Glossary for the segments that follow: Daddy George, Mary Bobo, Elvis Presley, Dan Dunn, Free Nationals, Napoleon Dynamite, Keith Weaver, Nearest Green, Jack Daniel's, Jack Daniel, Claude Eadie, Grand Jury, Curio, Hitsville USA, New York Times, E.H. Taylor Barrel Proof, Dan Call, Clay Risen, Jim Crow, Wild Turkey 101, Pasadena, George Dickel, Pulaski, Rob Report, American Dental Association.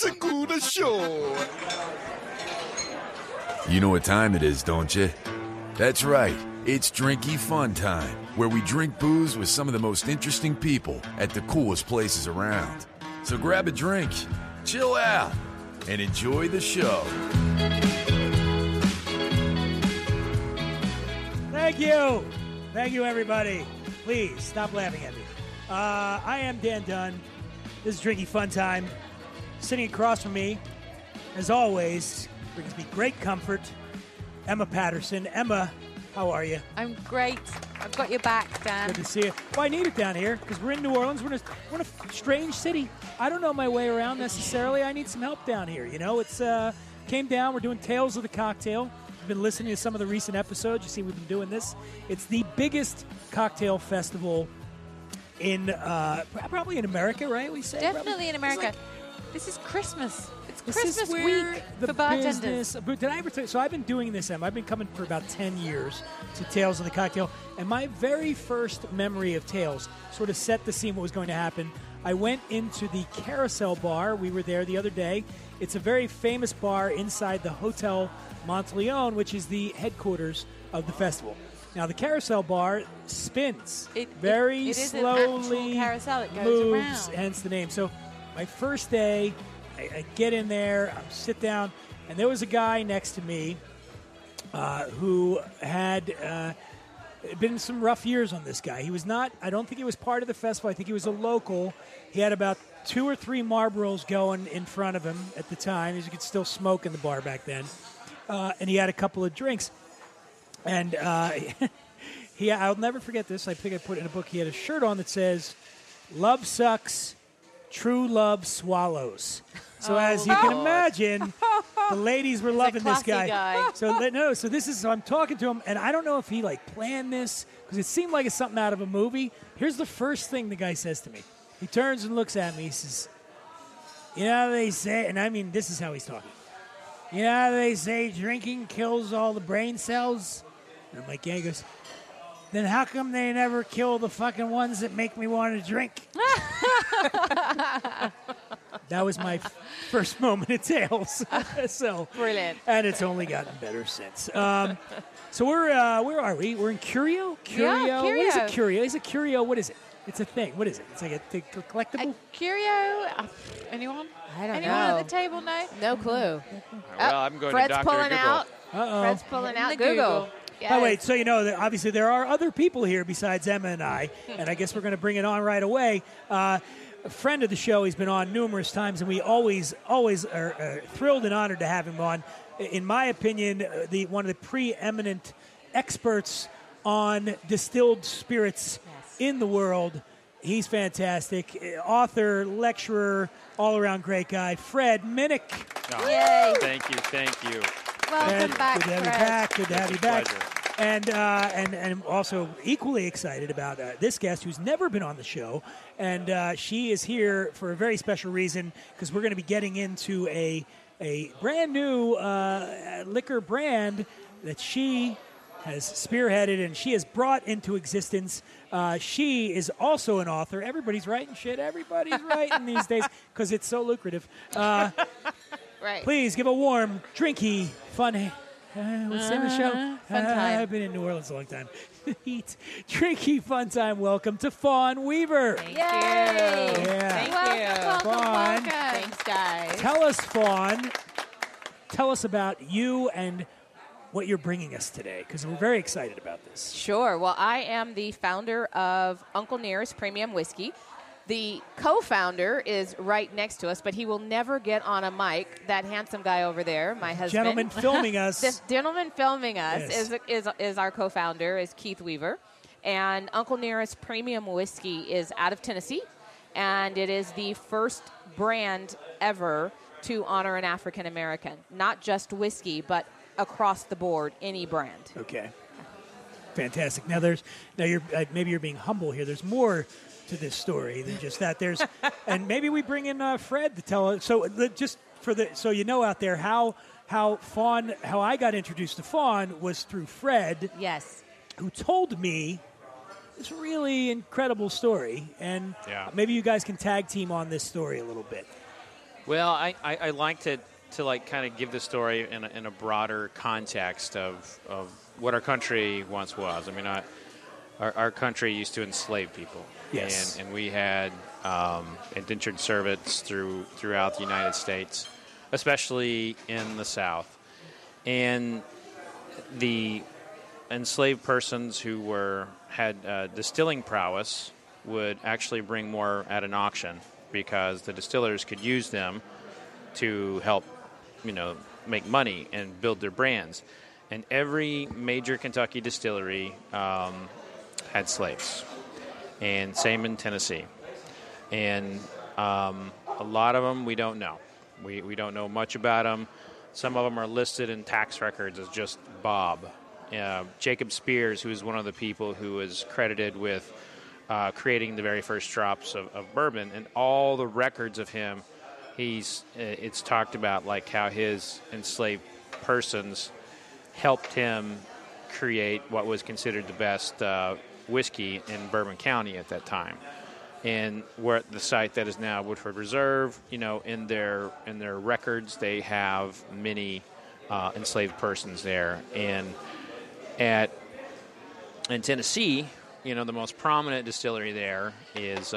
takes a good ashore. You know what time it is, don't you? That's right. It's Drinky Fun Time, where we drink booze with some of the most interesting people at the coolest places around. So grab a drink, chill out, and enjoy the show. Thank you. Thank you, everybody. Please, stop laughing at me. I am Dan Dunn. This is Drinky Fun Time. Sitting across from me, as always, brings me great comfort, Emma Patterson. Emma, how are you? I'm great. I've got your back, Dan. Good to see you. Well, I need it down here because we're in New Orleans. We're in a strange city. I don't know my way around necessarily. I need some help down here. You know, it's came down. We're doing Tales of the Cocktail. You've been listening to some of the recent episodes. You see, we've been doing this. It's the biggest cocktail festival in probably in America, right? We say definitely probably in America. This is Christmas. Christmas week for bartenders. Did I ever tell you? So I've been doing this, Em. I've been coming for about 10 years to Tales of the Cocktail. And my very first memory of Tales sort of set the scene what was going to happen. I went into the Carousel Bar. We were there the other day. It's a very famous bar inside the Hotel Monteleone, which is the headquarters of the festival. Now, the Carousel Bar spins. It is slowly. An carousel. It goes moves, around. Hence the name. So my first day, I get in there, I sit down, and there was a guy next to me who had been some rough years on this guy. He was not, I don't think he was part of the festival. I think he was a local. He had about 2 or 3 Marlboros going in front of him at the time. He could still smoke in the bar back then. And he had a couple of drinks. And I'll never forget this. I think I put it in a book. He had a shirt on that says, "Love sucks, true love swallows." So as you can imagine, the ladies were loving this guy. So I'm talking to him, and I don't know if he like planned this because it seemed like it's something out of a movie. Here's the first thing the guy says to me. He turns and looks at me. He says, "You know they say," and I mean this is how he's talking. "You know they say drinking kills all the brain cells." And I'm like, "Yeah." He goes, "Then how come they never kill the fucking ones that make me want to drink?" That was my first moment of Tales. So brilliant. And it's only gotten better since. So we're where are we? We're in Curio? Yeah, Curio. What is a Curio? Is a Curio? What is it? It's a thing. What is it? It's like a collectible? A Curio? Anyone? I don't know. Anyone at the table know? No clue. Well, I'm going to Dr. Google. Fred's pulling out Google. Yes. Oh, wait, so you know, obviously there are other people here besides Emma and I guess we're going to bring it on right away. A friend of the show, he's been on numerous times, and we always are thrilled and honored to have him on. In my opinion, one of the preeminent experts on distilled spirits in the world. He's fantastic. Author, lecturer, all-around great guy, Fred Minnick. Oh, yay! Thank you. Welcome back, Fred. Good to have you back. And I'm also equally excited about this guest who's never been on the show. And she is here for a very special reason because we're going to be getting into a brand new liquor brand that she has spearheaded and she has brought into existence. She is also an author. Everybody's writing shit. Everybody's writing these days because it's so lucrative. Right. Please give a warm, drinky, fun. What's the name of the show? Fun time. I've been in New Orleans a long time. Heat, drinky, fun time. Welcome to Fawn Weaver. Thank you. Yeah. Thank you, Fawn. Thanks, guys. Tell us, Fawn. Tell us about you and what you're bringing us today, because we're very excited about this. Sure. Well, I am the founder of Uncle Nearest Premium Whiskey. The co-founder is right next to us, but he will never get on a mic. That handsome guy over there, my husband. This gentleman filming us yes. is our co-founder, is Keith Weaver. And Uncle Nearest Premium Whiskey is out of Tennessee, and it is the first brand ever to honor an African-American. Not just whiskey, but across the board, any brand. Okay. Fantastic. Now, maybe you're being humble here. There's more to this story than just that. And maybe we bring in Fred to tell us. So just so you know out there how I got introduced to Fawn was through Fred. Yes. Who told me this really incredible story, and maybe you guys can tag team on this story a little bit. Well, I like to like kind of give the story in a broader context of what our country once was. I mean, our country used to enslave people. Yes. And we had indentured servants throughout the United States, especially in the South. And the enslaved persons who had distilling prowess would actually bring more at an auction because the distillers could use them to help, make money and build their brands. And every major Kentucky distillery had slaves, and same in Tennessee. And a lot of them we don't know. We don't know much about them. Some of them are listed in tax records as just Bob. Jacob Spears, who is one of the people who was credited with creating the very first drops of bourbon, and all the records of him, it's talked about like how his enslaved persons helped him create what was considered the best whiskey in Bourbon County at that time. And we're at the site that is now Woodford Reserve. In their records, they have many enslaved persons there. And in Tennessee, the most prominent distillery there is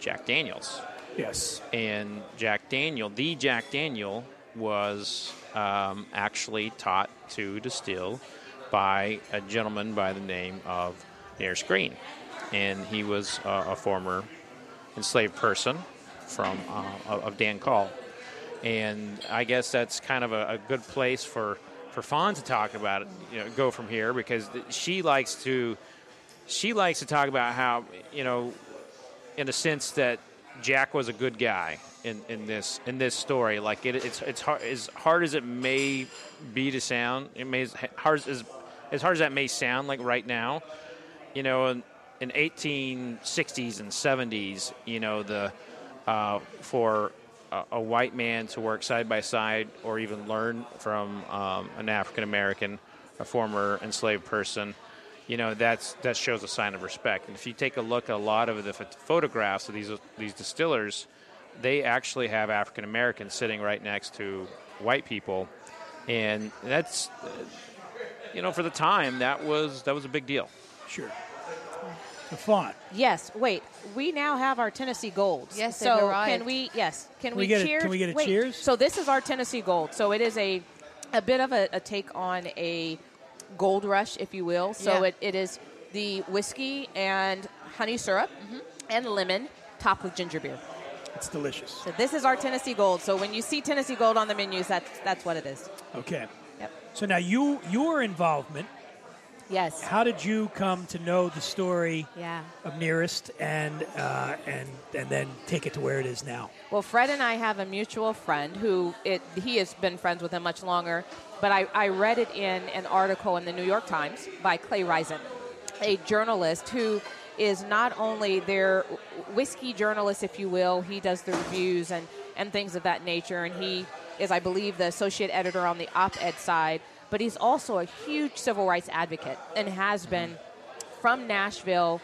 Jack Daniel's. Yes. And Jack Daniel was actually taught to distill by a gentleman by the name of Nearest Green. And he was a former enslaved person from of Dan Call. And I guess that's kind of a good place for Fawn to talk about it, go from here, because she likes to talk about how, in a sense that Jack was a good guy in this story. Like it's hard, as hard as it may be to sound, it may as hard as that may sound like right now, in 1860s and 70s, for a white man to work side by side or even learn from an African American, a former enslaved person, that shows a sign of respect. And if you take a look at a lot of the photographs of these distillers, they actually have African Americans sitting right next to white people, and that's for the time that was a big deal. Sure. The font. Yes. Wait. We now have our Tennessee Golds. Yes. So can we? Yes. Can we get a cheers? So this is our Tennessee Gold. So it is a bit of a take on a gold rush, if you will. So it is the whiskey and honey syrup and lemon, topped with ginger beer. It's delicious. So this is our Tennessee Gold. So when you see Tennessee Gold on the menus, that's what it is. Okay. Yep. So now your involvement. Yes. How did you come to know the story of Nearest and then take it to where it is now? Well, Fred and I have a mutual friend who he has been friends with him much longer, but I read it in an article in the New York Times by Clay Risen, a journalist who is not only their whiskey journalist, if you will. He does the reviews and things of that nature, and he is, I believe, the associate editor on the op-ed side. But he's also a huge civil rights advocate and has been from Nashville,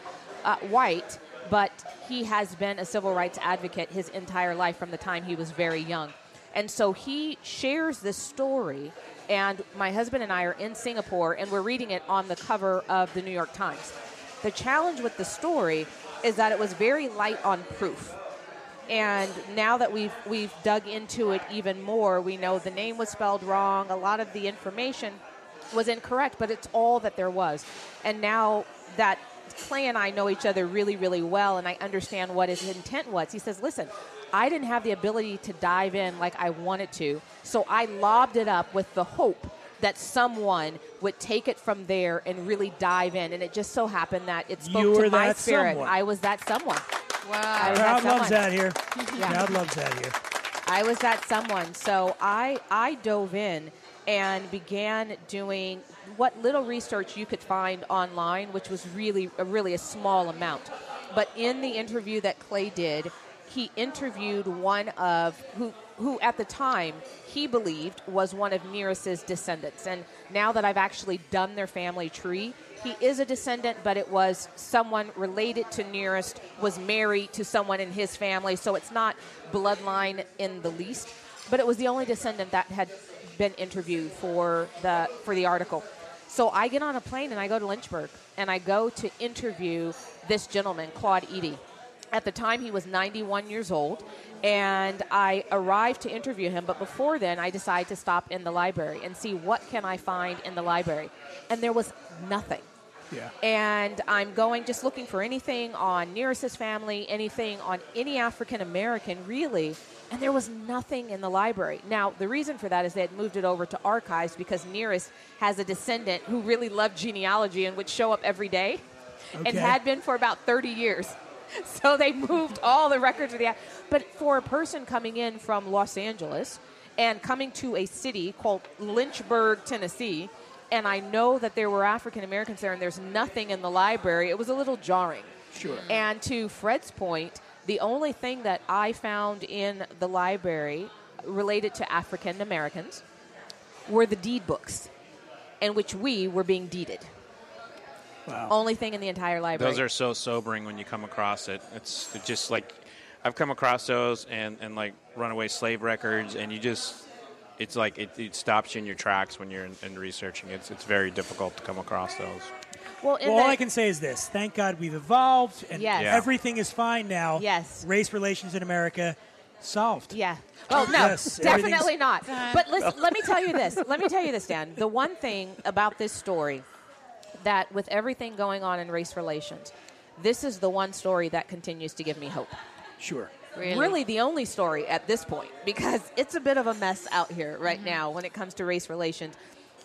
white, but he has been a civil rights advocate his entire life from the time he was very young. And so he shares this story, and my husband and I are in Singapore, and we're reading it on the cover of the New York Times. The challenge with the story is that it was very light on proof. And now that we've dug into it even more, we know the name was spelled wrong. A lot of the information was incorrect, but it's all that there was. And now that Clay and I know each other really, really well, and I understand what his intent was, he says, listen, I didn't have the ability to dive in like I wanted to, so I lobbed it up with the hope that someone would take it from there and really dive in. And it just so happened that it spoke to my spirit. Someone. I was that someone. Wow. Crowd loves that here. Yeah. Crowd loves that here. I was that someone. So I dove in and began doing what little research you could find online, which was really a small amount. But in the interview that Clay did, he interviewed one of who who at the time he believed was one of Nearest's descendants. And now that I've actually done their family tree, he is a descendant, but it was someone related to Nearest, was married to someone in his family, so it's not bloodline in the least. But it was the only descendant that had been interviewed for the article. So I get on a plane and I go to Lynchburg, and I go to interview this gentleman, Claude Eadie. At the time, he was 91 years old, and I arrived to interview him. But before then, I decided to stop in the library and see what can I find in the library. And there was nothing. Yeah. And I'm going just looking for anything on Nearest's family, anything on any African-American, really. And there was nothing in the library. Now, the reason for that is they had moved it over to archives because Nearest has a descendant who really loved genealogy and would show up every day and had been for about 30 years. So they moved all the records of the... But for a person coming in from Los Angeles and coming to a city called Lynchburg, Tennessee, and I know that there were African Americans there and there's nothing in the library, it was a little jarring. Sure. And to Fred's point, the only thing that I found in the library related to African Americans were the deed books in which we were being deeded. Wow. Only thing in the entire library. Those are so sobering when you come across it. It's just like I've come across those and like runaway slave records, and you just it's like it stops you in your tracks when you're in researching. It's very difficult to come across those. Well, all I can say is this: thank God we've evolved, and everything is fine now. Yes, race relations in America solved. Yeah. Well, no, yes, definitely not. But listen, let me tell you this. Dan. The one thing about this story. That with everything going on in race relations, this is the one story that continues to give me hope. Sure. Really the only story at this point, because it's a bit of a mess out here right now when it comes to race relations.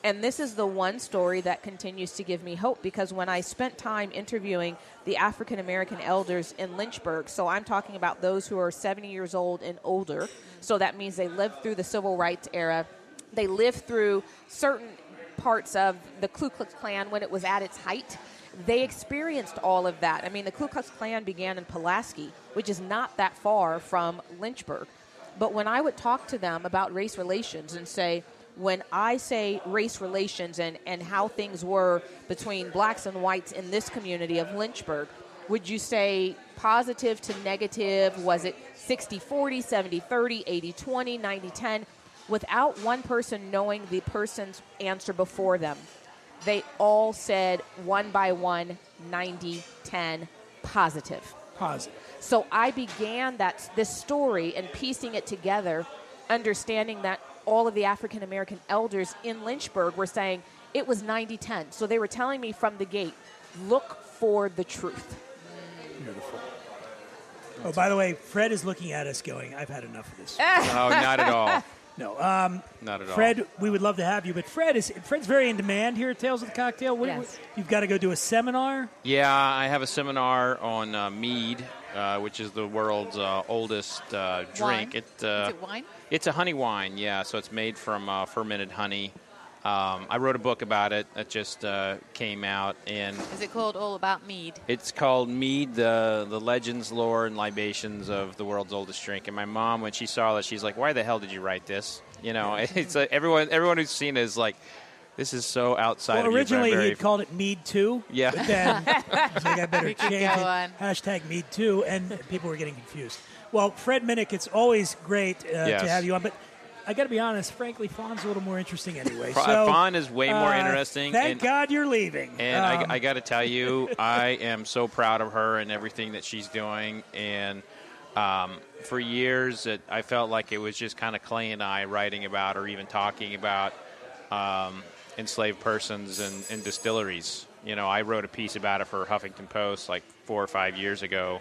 And this is the one story that continues to give me hope, because when I spent time interviewing the African-American elders in Lynchburg, so I'm talking about those who are 70 years old and older, so that means they lived through the civil rights era, they lived through certain parts of the Ku Klux Klan when it was at its height. They experienced all of that. I mean, the Ku Klux Klan began in Pulaski, which is not that far from Lynchburg. But when I would talk to them about race relations and say, when I say race relations and how things were between blacks and whites in this community of Lynchburg, would you say positive to negative? Was it 60-40, 70-30, 80-20, 90-10? Without one person knowing the person's answer before them, they all said one by one, 90, 10, positive. Positive. So I began this story and piecing it together, understanding that all of the African-American elders in Lynchburg were saying it was 90, 10. So they were telling me from the gate, look for the truth. Beautiful. Oh, by the way, Fred is looking at us going, I've had enough of this. Oh, not at all. No, not at all. Fred, we would love to have you, but Fred's very in demand here at Tales of the Cocktail. You've got to go do a seminar? Yeah, I have a seminar on mead, which is the world's oldest drink. Wine? Is it wine? It's a honey wine, yeah, so it's made from fermented honey. I wrote a book about it that just came out. And is it called All About Mead? It's called Mead, the legends, lore, and libations of the world's oldest drink. And my mom, when she saw that, she's like, why the hell did you write this? You know, it's like everyone who's seen it is like, this is so outside of your originally, he called it Mead 2. Yeah. But then he's like, I better change it. Hashtag Mead 2. And people were getting confused. Well, Fred Minnick, it's always great to have you on. But I got to be honest, frankly, Fawn's a little more interesting anyway. Fawn is way more interesting. Thank God you're leaving. And I got to tell you, I am so proud of her and everything that she's doing. And for years, I felt like it was just kind of Clay and I writing about or even talking about enslaved persons and distilleries. You know, I wrote a piece about it for Huffington Post like 4 or 5 years ago.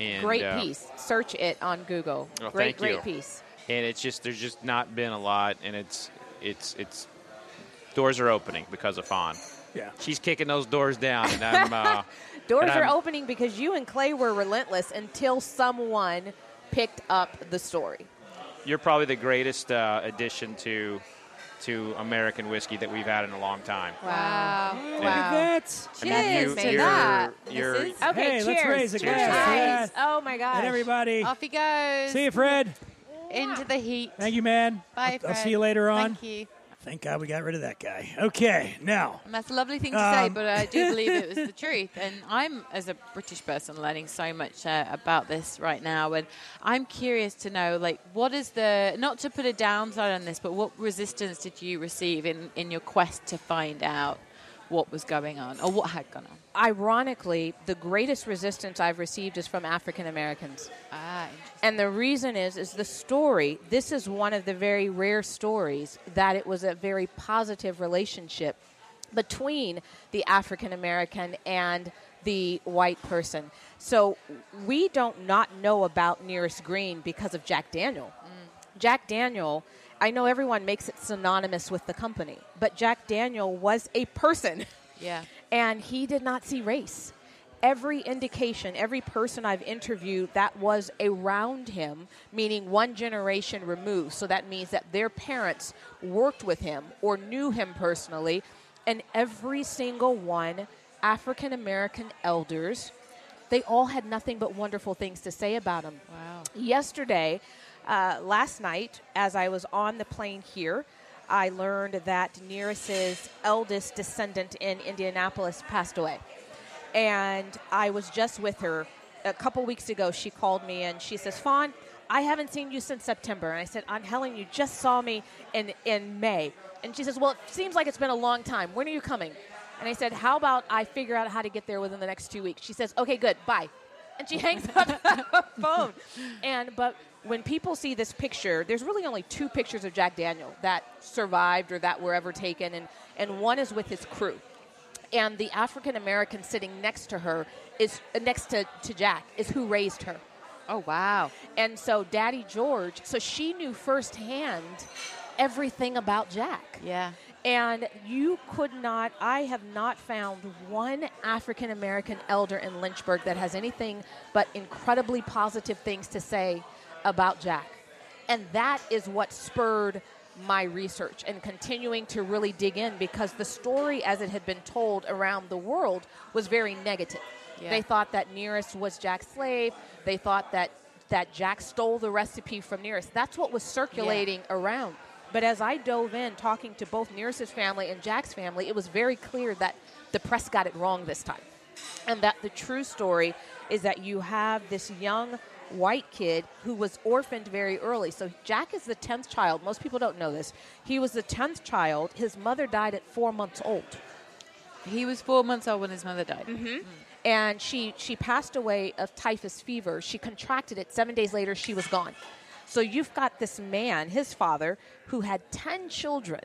And, great piece. Search it on Google. Oh, great piece. And it's just there's just not been a lot, and it's doors are opening because of Fawn. Yeah, she's kicking those doors down, and I'm doors are opening because you and Clay were relentless until someone picked up the story. You're probably the greatest addition to American whiskey that we've had in a long time. Wow. Look at that. Cheers to that. Okay, cheers. Let's raise a glass. Oh, my gosh. And everybody. Off he goes. See you, Fred. into the heat. Thank you, man. Bye, Fred. I'll see you later on. Thank you. Thank God we got rid of that guy. Okay, now. And that's a lovely thing to say, but I do believe it was the truth. And I'm, as a British person, learning so much about this right now. And I'm curious to know, like, what is the, not to put a downside on this, but what resistance did you receive in your quest to find out what was going on or what had gone on? Ironically, the greatest resistance I've received is from African Americans. Ah, interesting. And the reason is the story, this is one of the very rare stories that it was a very positive relationship between the African American and the white person. So we don't not know about Nearest Green because of Jack Daniel. Mm. Jack Daniel, I know everyone makes it synonymous with the company, but Jack Daniel was a person. Yeah. And he did not see race. Every indication, every person I've interviewed that was around him, meaning one generation removed, so that means that their parents worked with him or knew him personally, and every single one, African American elders, they all had nothing but wonderful things to say about him. Wow. Last night, as I was on the plane here, I learned that Nearest's eldest descendant in Indianapolis passed away. And I was just with her. A couple weeks ago, she called me and she says, Fawn, I haven't seen you since September. And I said, I'm Helen, you just saw me in May. And she says, well, it seems like it's been a long time. When are you coming? And I said, how about I figure out how to get there within the next 2 weeks? She says, okay, good, bye. And she hangs up her phone. But when people see this picture, there's really only two pictures of Jack Daniel that survived or that were ever taken, and one is with his crew. And the African-American sitting next to her is next to Jack is who raised her. Oh, wow. And so Daddy George, so she knew firsthand everything about Jack. Yeah. And you could not, I have not found one African-American elder in Lynchburg that has anything but incredibly positive things to say about Jack. And that is what spurred my research and continuing to really dig in, because the story as it had been told around the world was very negative. Yeah. They thought that Nearest was Jack's slave. They thought that Jack stole the recipe from Nearest. That's what was circulating around. But as I dove in, talking to both Nearest's family and Jack's family, it was very clear that the press got it wrong this time. And that the true story is that you have this young white kid who was orphaned very early. So Jack is the 10th child. Most people don't know this. He was the 10th child. His mother died at 4 months old. He was 4 months old when his mother died. Mm-hmm. Mm. And she passed away of typhus fever. She contracted it. 7 days later, she was gone. So you've got this man, his father, who had 10 children,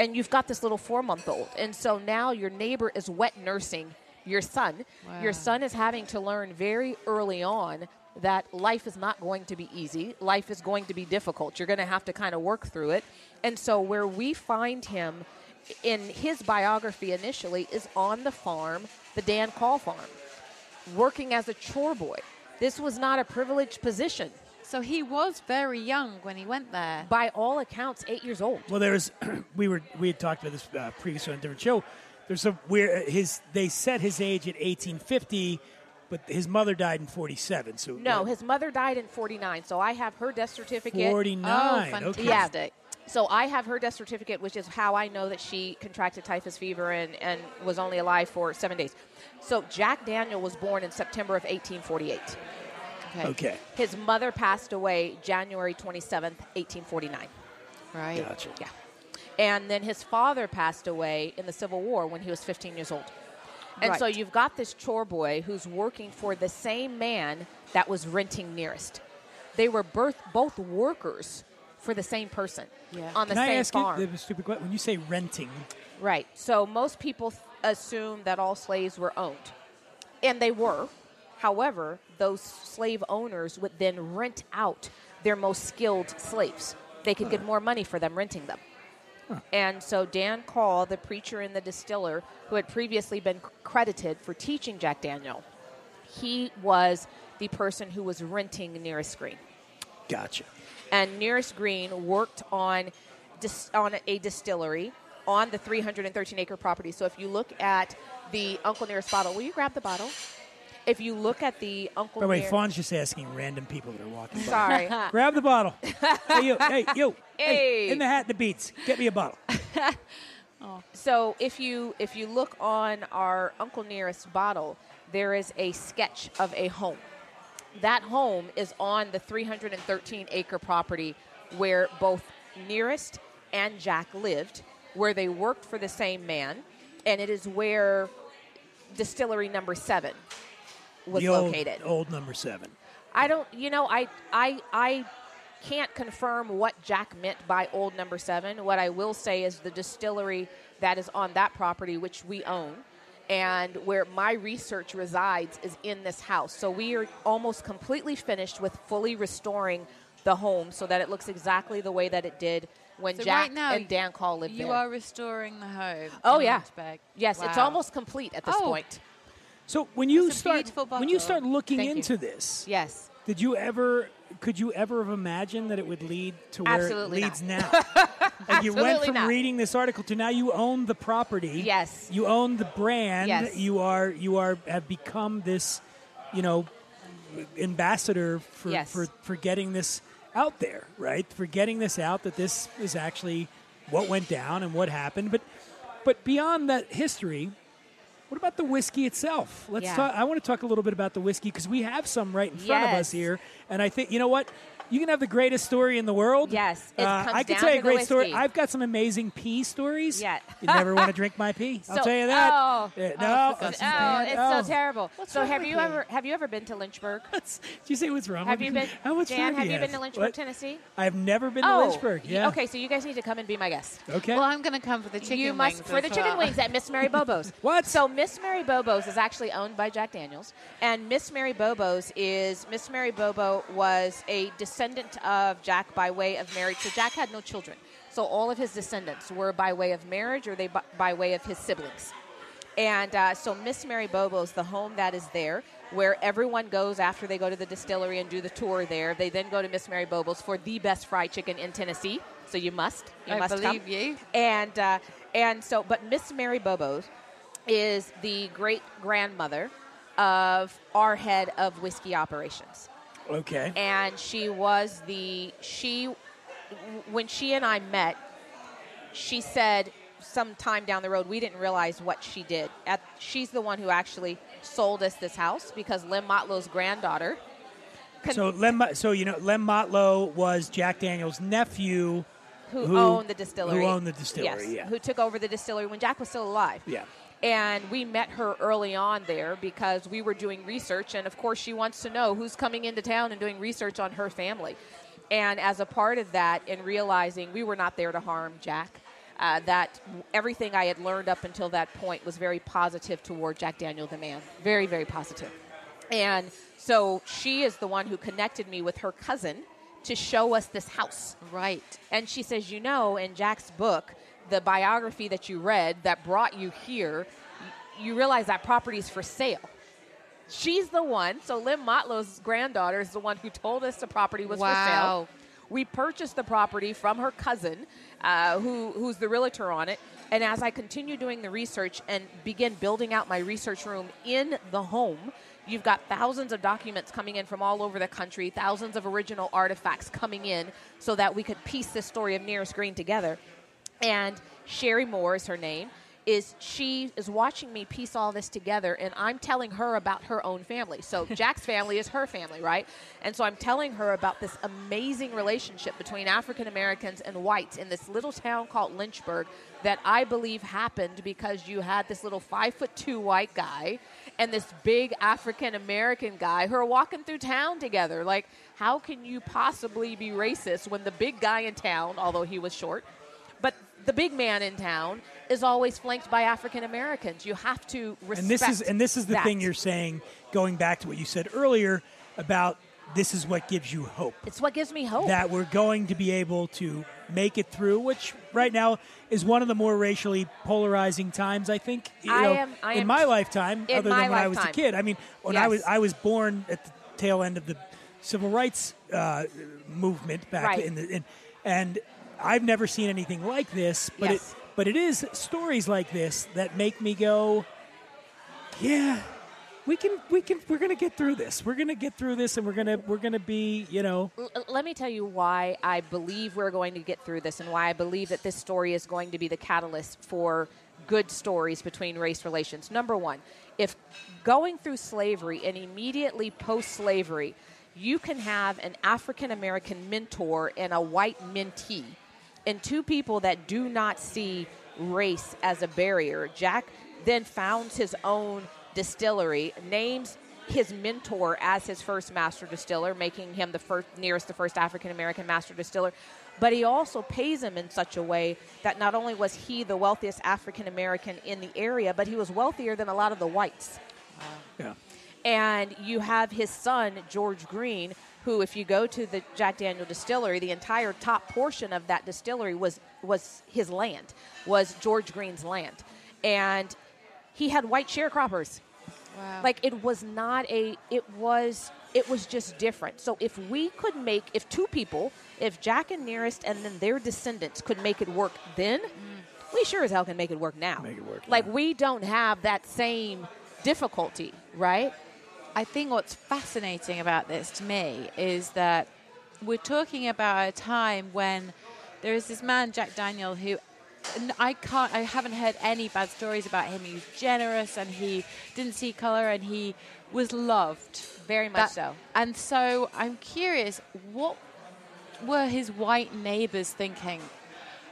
and you've got this little 4-month-old. And so now your neighbor is wet nursing your son. Wow. Your son is having to learn very early on that life is not going to be easy. Life is going to be difficult. You're going to have to kind of work through it. And so where we find him in his biography initially is on the farm, the Dan Call farm, working as a chore boy. This was not a privileged position. So he was very young when he went there. By all accounts, 8 years old. Well, there's we had talked about this previously on a different show. There's a weird they set his age at 1850, but his mother died in 47. So no, his mother died in 49. So I have her death certificate. 49. Oh, fantastic. Okay. Yeah. So I have her death certificate, which is how I know that she contracted typhus fever and was only alive for 7 days. So Jack Daniel was born in September of 1848. Okay. His mother passed away January 27th, 1849. Right. Gotcha. Yeah. And then his father passed away in the Civil War when he was 15 years old. And so you've got this chore boy who's working for the same man that was renting Nearest. They were both workers for the same person on the same farm. Can I ask you a stupid question? When you say renting. Right. So most people assume that all slaves were owned. And they were. However, those slave owners would then rent out their most skilled slaves. They could get more money for them renting them. Huh. And so Dan Call, the preacher and the distiller, who had previously been credited for teaching Jack Daniel, he was the person who was renting Nearest Green. Gotcha. And Nearest Green worked on a distillery on the 313-acre property. So if you look at the Uncle Nearest bottle, will you grab the bottle? if you look at the Uncle Nearest... By the way, Fawn's just asking random people that are walking by. Sorry. Grab the bottle. Hey, you. Hey, you. Hey. Hey, in the hat, the beats. Get me a bottle. Oh. So if you look on our Uncle Nearest bottle, there is a sketch of a home. That home is on the 313-acre property where both Nearest and Jack lived, where they worked for the same man, and it is where Distillery Number 7 was located. Old Number 7. I don't, you know, I can't confirm what Jack meant by Old Number 7. What I will say is the distillery that is on that property, which we own, and where my research resides is in this house. So we are almost completely finished with fully restoring the home so that it looks exactly the way that it did when Jack and Dan Call lived there. You are restoring the home. Oh, yeah. Yes, wow. It's almost complete at this point. So when you start looking into this, yes. Could you ever have imagined that it would lead to where it leads now? Like you went from reading this article to now you own the property. Yes. You own the brand. Yes. You have become this, you know, ambassador for getting this out there, right? For getting this out that this is actually what went down and what happened. But beyond that history, what about the whiskey itself? Let's talk. I want to talk a little bit about the whiskey because we have some right in front of us here, and I think you know what, you can have the greatest story in the world. Yes, I can tell you a great story. I've got some amazing pee stories. Yeah, you never want to drink my pee. I'll tell you that. It's so terrible. So have you ever been to Lynchburg? Did you say what's wrong? Have with you me? Been? How much Dan, have you been to Lynchburg, what? Tennessee? I've never been to Lynchburg. Yeah. Okay, so you guys need to come and be my guest. Okay. Well, I'm going to come for the chicken wings. You must for the chicken wings at Miss Mary Bobo's. What? So Miss Mary Bobo's is actually owned by Jack Daniel's, and Miss Mary Bobo was a descendant of Jack by way of marriage. So Jack had no children, so all of his descendants were by way of marriage or by way of his siblings. And so Miss Mary Bobo's, the home that is there, where everyone goes after they go to the distillery and do the tour there. They then go to Miss Mary Bobo's for the best fried chicken in Tennessee. So you must come. And so Miss Mary Bobo's is the great-grandmother of our head of whiskey operations. Okay. And when she and I met, she said sometime down the road, we didn't realize what she did. She's the one who actually sold us this house because Lem Motlow's granddaughter. Lem Motlow was Jack Daniel's nephew. Who owned the distillery. Who owned the distillery, yes. Yeah. Who took over the distillery when Jack was still alive. Yeah. And we met her early on there because we were doing research. And, of course, she wants to know who's coming into town and doing research on her family. And as a part of that, in realizing we were not there to harm Jack, that everything I had learned up until that point was very positive toward Jack Daniel the man. Very, very positive. And so she is the one who connected me with her cousin to show us this house. Right. And she says, you know, in Jack's book, the biography that you read that brought you here, you realize that property's for sale. She's the one. So Lynn Motlow's granddaughter is the one who told us the property was for sale. We purchased the property from her cousin, who's the realtor on it. And as I continue doing the research and begin building out my research room in the home, you've got thousands of documents coming in from all over the country, thousands of original artifacts coming in so that we could piece this story of Nearest Green together. And Sherry Moore is her name. She is watching me piece all this together, and I'm telling her about her own family. So Jack's family is her family, right? And so I'm telling her about this amazing relationship between African Americans and whites in this little town called Lynchburg that I believe happened because you had this little 5'2" white guy and this big African American guy who are walking through town together. Like, how can you possibly be racist when the big guy in town, although he was short, but the big man in town is always flanked by African Americans. You have to respect. And this is the thing you're saying, going back to what you said earlier about this is what gives you hope. It's what gives me hope. That we're going to be able to make it through, which right now is one of the more racially polarizing times, I think, in my lifetime, other than when I was a kid. I mean, when I was born at the tail end of the civil rights movement back and I've never seen anything like this, but it is stories like this that make me go, yeah, We're gonna get through this. We're gonna get through this, and we're gonna be, you know. Let me tell you why I believe we're going to get through this, and why I believe that this story is going to be the catalyst for good stories between race relations. Number one, if going through slavery and immediately post-slavery, you can have an African American mentor and a white mentee, and two people that do not see race as a barrier. Jack then founds his own distillery, names his mentor as his first master distiller, making him the first African-American master distiller. But he also pays him in such a way that not only was he the wealthiest African-American in the area, but he was wealthier than a lot of the whites. Yeah. And you have his son, George Green, who, if you go to the Jack Daniel distillery, the entire top portion of that distillery was his land, was George Green's land. And he had white sharecroppers. Wow. Like, it was just different. So if two people, if Jack and Nearest and then their descendants could make it work then, we sure as hell can make it work now. Like, we don't have that same difficulty, right? I think what's fascinating about this to me is that we're talking about a time when there is this man, Jack Daniel, who I haven't heard any bad stories about him. He was generous and he didn't see color and he was loved. Very much so. And so I'm curious, what were his white neighbors thinking?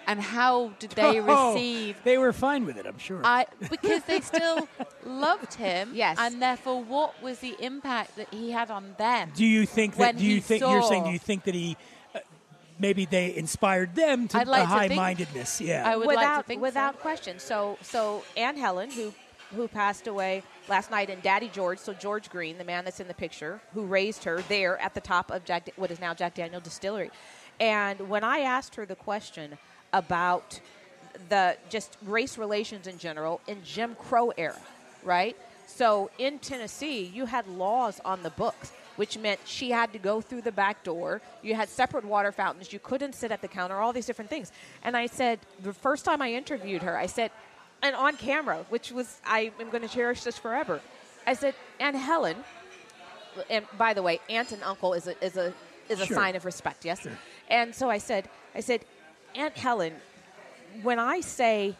And how did they receive? They were fine with it, I'm sure. Because they still loved him. Yes. And therefore, what was the impact that he had on them? Do you think that he maybe they inspired them to high-mindedness? Yeah. I would like to think without question. So Anne Helen, who passed away last night, and Daddy George, so George Green, the man that's in the picture, who raised her there at the top of what is now Jack Daniel Distillery. And when I asked her the question about just race relations in general in Jim Crow era, right? So in Tennessee, you had laws on the books, which meant she had to go through the back door. You had separate water fountains. You couldn't sit at the counter, all these different things. And I said, the first time I interviewed her, I said, and on camera, I am going to cherish this forever. I said, Aunt Helen, and by the way, aunt and uncle is a sure. sign of respect, yes? Sure. And so I said, Aunt Helen, when I say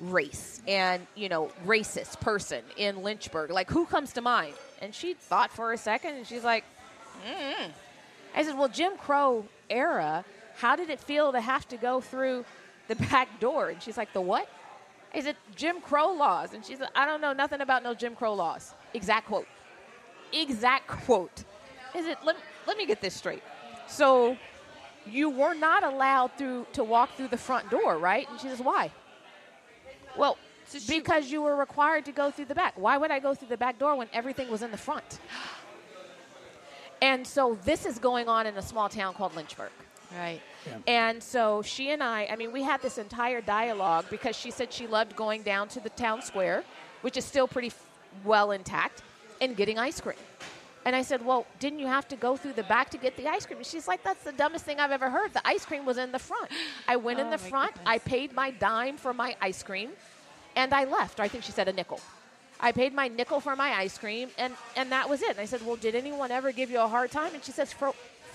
race and, you know, racist person in Lynchburg, like, who comes to mind? And she thought for a second, and she's like, I said, well, Jim Crow era, how did it feel to have to go through the back door? And she's like, the what? I said, Jim Crow laws. And she's like, I don't know nothing about no Jim Crow laws. Exact quote. Exact quote. I said, let me get this straight. So you were not allowed to walk through the front door, right? And she says, why? Well, because you were required to go through the back. Why would I go through the back door when everything was in the front? And so this is going on in a small town called Lynchburg. Right. Yeah. And so she and I mean, we had this entire dialogue because she said she loved going down to the town square, which is still pretty well intact, and getting ice cream. And I said, well, didn't you have to go through the back to get the ice cream? And she's like, that's the dumbest thing I've ever heard. The ice cream was in the front. I went in the front. Goodness. I paid my dime for my ice cream, and I left. Or I think she said a nickel. I paid my nickel for my ice cream, and that was it. And I said, well, did anyone ever give you a hard time? And she says, for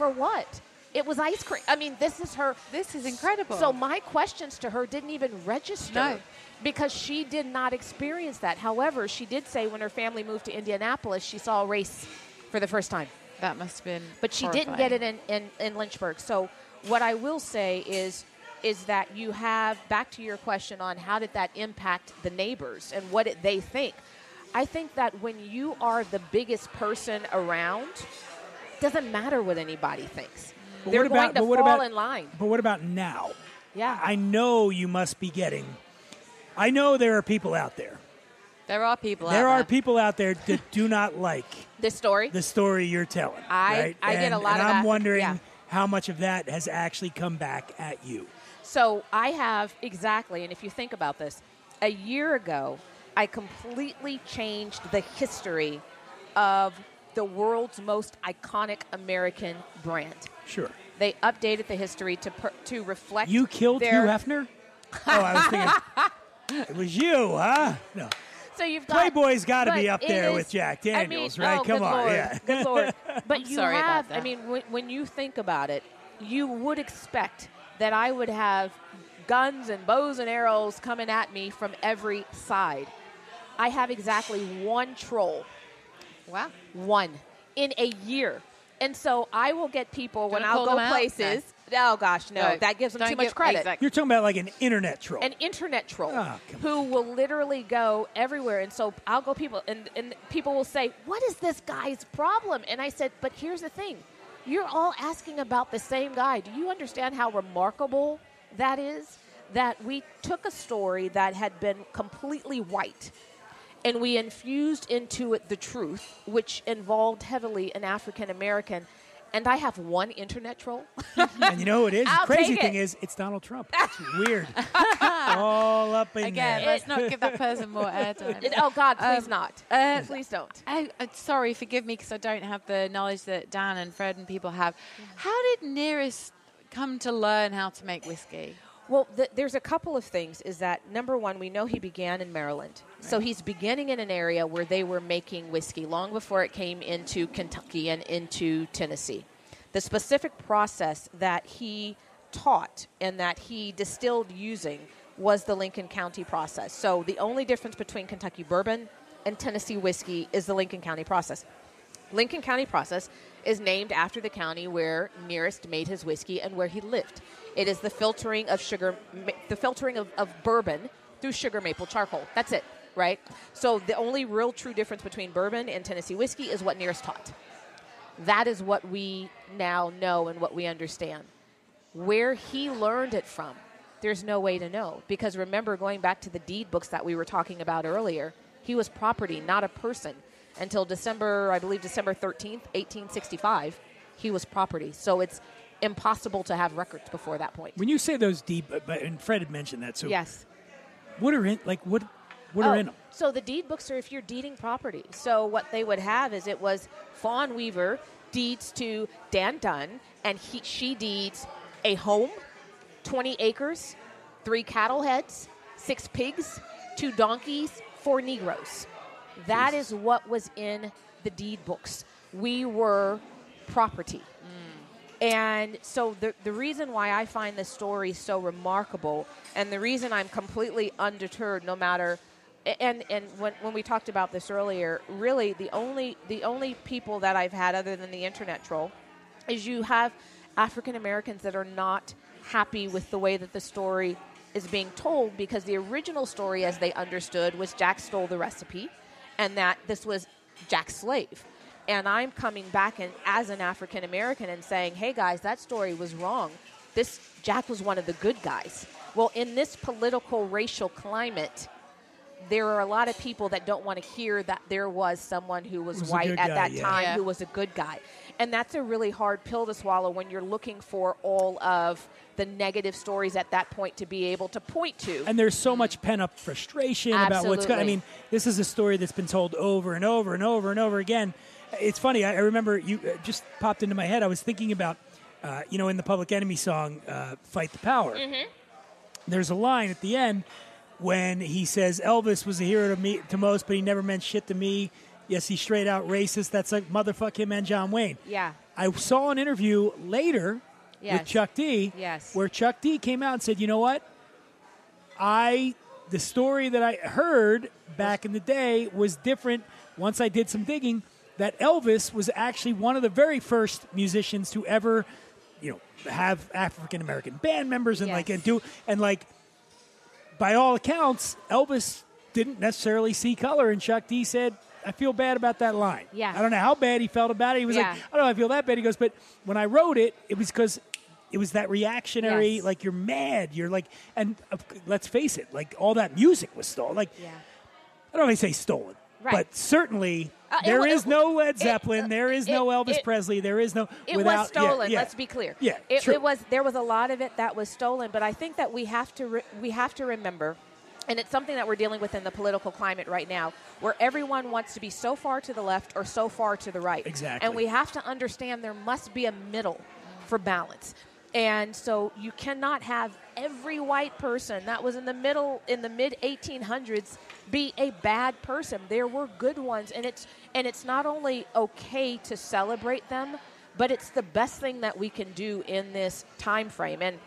what? It was ice cream. I mean, this is incredible. So my questions to her didn't even register. No. Because she did not experience that. However, she did say when her family moved to Indianapolis, she saw race for the first time. That must have been But she horrifying. Didn't get it in Lynchburg. So what I will say is that you have, back to your question on how did that impact the neighbors and what did they think. I think that when you are the biggest person around, it doesn't matter what anybody thinks. But they're going to fall in line. But what about now? Yeah. I know you must be getting... I know there are people out there. There are people out there that do not like this story. The story you're telling. I get a lot of that. And I'm wondering how much of that has actually come back at you. So I have exactly, and if you think about this, a year ago, I completely changed the history of the world's most iconic American brand. Sure. They updated the history to reflect. You killed Hugh Hefner? Oh, I was thinking it was you, huh? No. So you've got Playboy's got to be up there with Jack Daniel's, right? Come on, yeah. Good Lord. But you have, I mean, when you think about it, you would expect that I would have guns and bows and arrows coming at me from every side. I have exactly one troll. Wow. One in a year. And so I will get people when I'll go places. Oh, gosh, no. That gives them too much credit. Exactly. You're talking about like an internet troll. An internet troll who will literally go everywhere. And so I'll go people, and people will say, what is this guy's problem? And I said, but here's the thing. You're all asking about the same guy. Do you understand how remarkable that is? That we took a story that had been completely white, and we infused into it the truth, which involved heavily an African-American. And I have one internet troll. And you know what it is? The crazy thing is, it's Donald Trump. It's weird. All up in there. Again, let's not give that person more airtime. Oh, God, please not. Please don't. Sorry, forgive me, because I don't have the knowledge that Dan and Fred and people have. How did Nearest come to learn how to make whiskey? Well, there's a couple of things. Is that, number one, we know he began in Maryland. Right. So he's beginning in an area where they were making whiskey long before it came into Kentucky and into Tennessee. The specific process that he taught and that he distilled using was the Lincoln County process. So the only difference between Kentucky bourbon and Tennessee whiskey is the Lincoln County process. Lincoln County process is named after the county where Nearest made his whiskey and where he lived. It is the filtering of sugar, the filtering of bourbon through sugar maple charcoal. That's it, right? So the only real true difference between bourbon and Tennessee whiskey is what Nearest taught. That is what we now know and what we understand. Where he learned it from, there's no way to know. Because remember, going back to the deed books that we were talking about earlier, he was property, not a person. Until December 13th, 1865, he was property. So it's impossible to have records before that point. When you say those deed, and Fred had mentioned that, so yes, what are in what are in them? So the deed books are if you're deeding property. So what they would have is it was Fawn Weaver deeds to Dan Dunn, and she deeds a home, 20 acres, 3 cattle heads, 6 pigs, 2 donkeys, 4 Negroes. That is what was in the deed books. We were property. And so the reason why I find this story so remarkable, and the reason I'm completely undeterred no matter, and when we talked about this earlier, really the only people that I've had other than the internet troll is you have African Americans that are not happy with the way that the story is being told, because the original story as they understood was Jack stole the recipe. And that this was Jack's slave. And I'm coming back and as an African-American and saying, hey, guys, that story was wrong. This Jack was one of the good guys. Well, in this political, racial climate, there are a lot of people that don't want to hear that there was someone who was white at that time who was a good guy. And that's a really hard pill to swallow when you're looking for all of the negative stories at that point to be able to point to. And there's so much pent-up frustration about what's going on. I mean, this is a story that's been told over and over and over and over again. It's funny. I remember you just popped into my head. I was thinking about, in the Public Enemy song, Fight the Power. Mm-hmm. There's a line at the end when he says, Elvis was a hero to most, but he never meant shit to me. Yes, he's straight out racist. That's like motherfuck him and John Wayne. Yeah. I saw an interview later with Chuck D, where Chuck D came out and said, you know what? The story that I heard back in the day was different once I did some digging, that Elvis was actually one of the very first musicians to ever, have African-American band members and by all accounts, Elvis didn't necessarily see color. And Chuck D said, I feel bad about that line. Yeah. I don't know how bad he felt about it. He was like, I don't know, I feel that bad. He goes, but when I wrote it, it was because it was that reactionary, like you're mad. You're like, and let's face it, like all that music was stolen. Like, I don't want to say stolen, but certainly there is no Led Zeppelin. There is no Elvis Presley. There is no. It was stolen. Let's be clear. Yeah, it was. There was a lot of it that was stolen, but I think that we have to remember. And it's something that we're dealing with in the political climate right now, where everyone wants to be so far to the left or so far to the right. Exactly. And we have to understand there must be a middle for balance. And so you cannot have every white person that was in the mid 1800s be a bad person. There were good ones, and it's not only okay to celebrate them, but it's the best thing that we can do in this time frame. And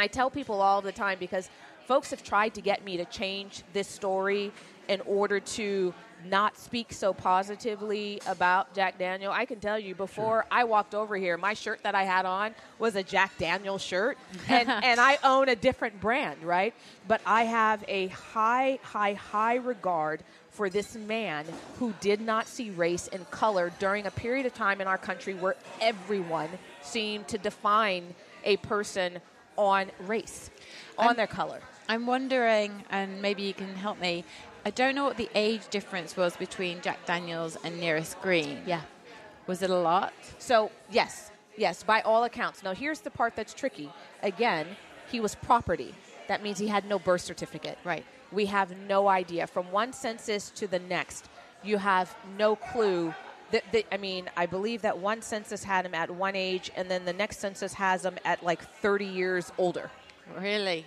I tell people all the time, because folks have tried to get me to change this story in order to not speak so positively about Jack Daniel. I can tell you, before I walked over here, my shirt that I had on was a Jack Daniel shirt, and I own a different brand, right? But I have a high regard for this man who did not see race and color during a period of time in our country where everyone seemed to define a person on race, on their color. I'm wondering, and maybe you can help me, I don't know what the age difference was between Jack Daniel's and Nearest Green. Yeah. Was it a lot? So, yes, by all accounts. Now, here's the part that's tricky. Again, he was property. That means he had no birth certificate. Right. We have no idea. From one census to the next, you have no clue. I believe that one census had him at one age, and then the next census has him at, 30 years older. Really?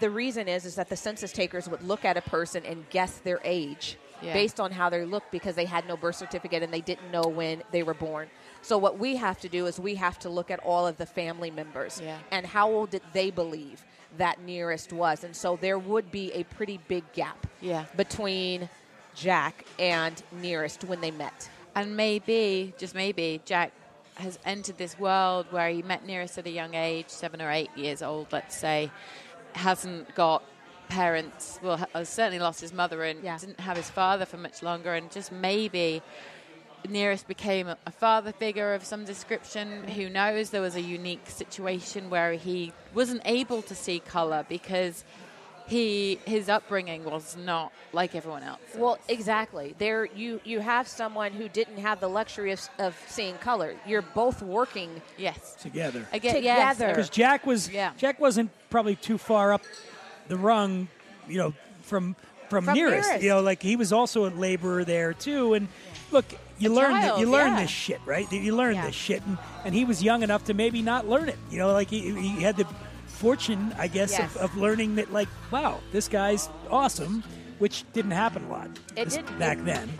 The reason is that the census takers would look at a person and guess their age based on how they looked, because they had no birth certificate and they didn't know when they were born. So what we have to do is we have to look at all of the family members and how old did they believe that Nearest was. And so there would be a pretty big gap between Jack and Nearest when they met. And maybe, just maybe, Jack has entered this world where he met Nearest at a young age, 7 or 8 years old, let's say, hasn't got parents, certainly lost his mother and didn't have his father for much longer, and just maybe Nearest became a father figure of some description. Who knows? There was a unique situation where he wasn't able to see color because his upbringing was not like everyone else. Well, exactly. There you have someone who didn't have the luxury of seeing color. You're both working together. Together. Because Jack wasn't probably too far up the rung, from Nearest. He was also a laborer there too. And look, you learn this shit, right? You learn this shit, and he was young enough to maybe not learn it. He had the fortune, I guess, of learning that, wow, this guy's awesome, which didn't happen a lot back then.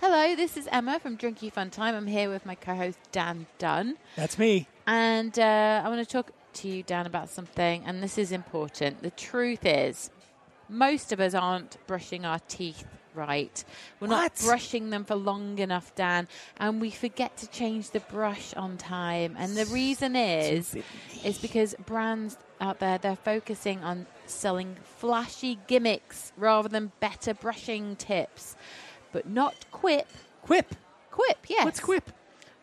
Hello, this is Emma from Drinky Fun Time. I'm here with my co-host Dan Dunn. That's me. And I want to talk to you, Dan, about something, and this is important. The truth is, most of us aren't brushing our teeth right. We're not brushing them for long enough, Dan, and we forget to change the brush on time. And the reason is because brands out there, they're focusing on selling flashy gimmicks rather than better brushing tips. But not Quip. Quip, yes. What's Quip?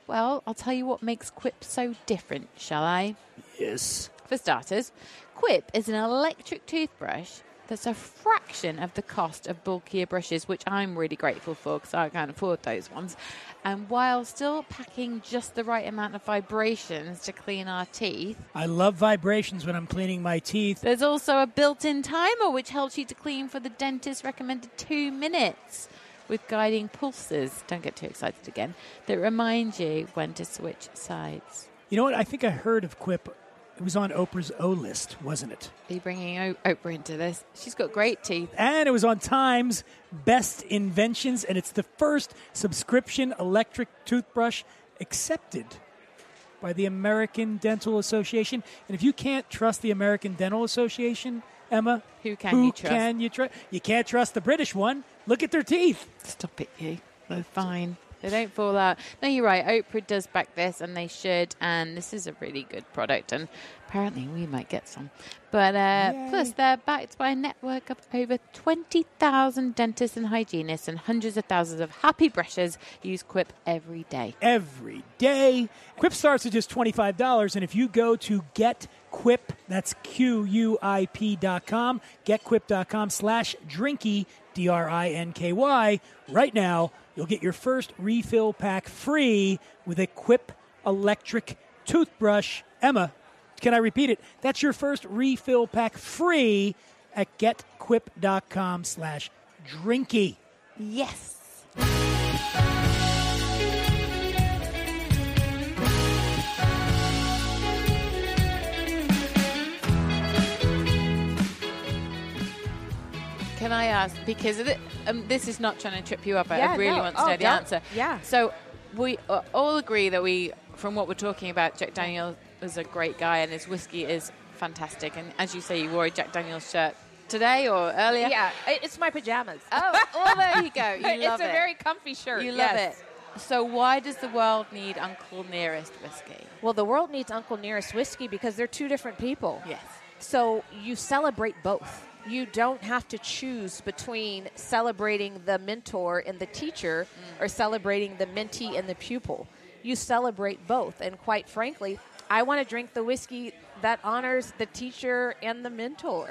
Well, I'll tell you what makes Quip so different, shall I? Yes. For starters, Quip is an electric toothbrush that's a fraction of the cost of bulkier brushes, which I'm really grateful for because I can't afford those ones. And while still packing just the right amount of vibrations to clean our teeth. I love vibrations when I'm cleaning my teeth. There's also a built-in timer which helps you to clean for the dentist's recommended 2 minutes with guiding pulses. Don't get too excited again. That remind you when to switch sides. You know what? I think I heard of Quip. It was on Oprah's O-List, wasn't it? Are you bringing Oprah into this? She's got great teeth. And it was on Time's Best Inventions, and it's the first subscription electric toothbrush accepted by the American Dental Association. And if you can't trust the American Dental Association, Emma, who can you trust? You can't trust the British one. Look at their teeth. Stop it, you. They're fine. They don't fall out. No, you're right. Oprah does back this, and they should. And this is a really good product, and apparently we might get some. But plus, they're backed by a network of over 20,000 dentists and hygienists, and hundreds of thousands of happy brushers use Quip every day. Every day. Quip starts at just $25, and if you go to GetQuip, that's QUIP.com, getquip.com/drinky, DRINKY, right now. You'll get your first refill pack free with a Quip electric toothbrush. Emma, can I repeat it? That's your first refill pack free at getquip.com/drinky. Yes. Can I ask, because this is not trying to trip you up, I really want to know the answer. Yeah. So we all agree that from what we're talking about, Jack Daniel's is a great guy and his whiskey is fantastic. And as you say, you wore a Jack Daniel's shirt today or earlier. Yeah, it's my pajamas. Oh, well, there you go. You love it. It's a very comfy shirt. You love it. So why does the world need Uncle Nearest whiskey? Well, the world needs Uncle Nearest whiskey because they're two different people. Yes. So you celebrate both. You don't have to choose between celebrating the mentor and the teacher or celebrating the mentee and the pupil. You celebrate both. And quite frankly, I want to drink the whiskey that honors the teacher and the mentor,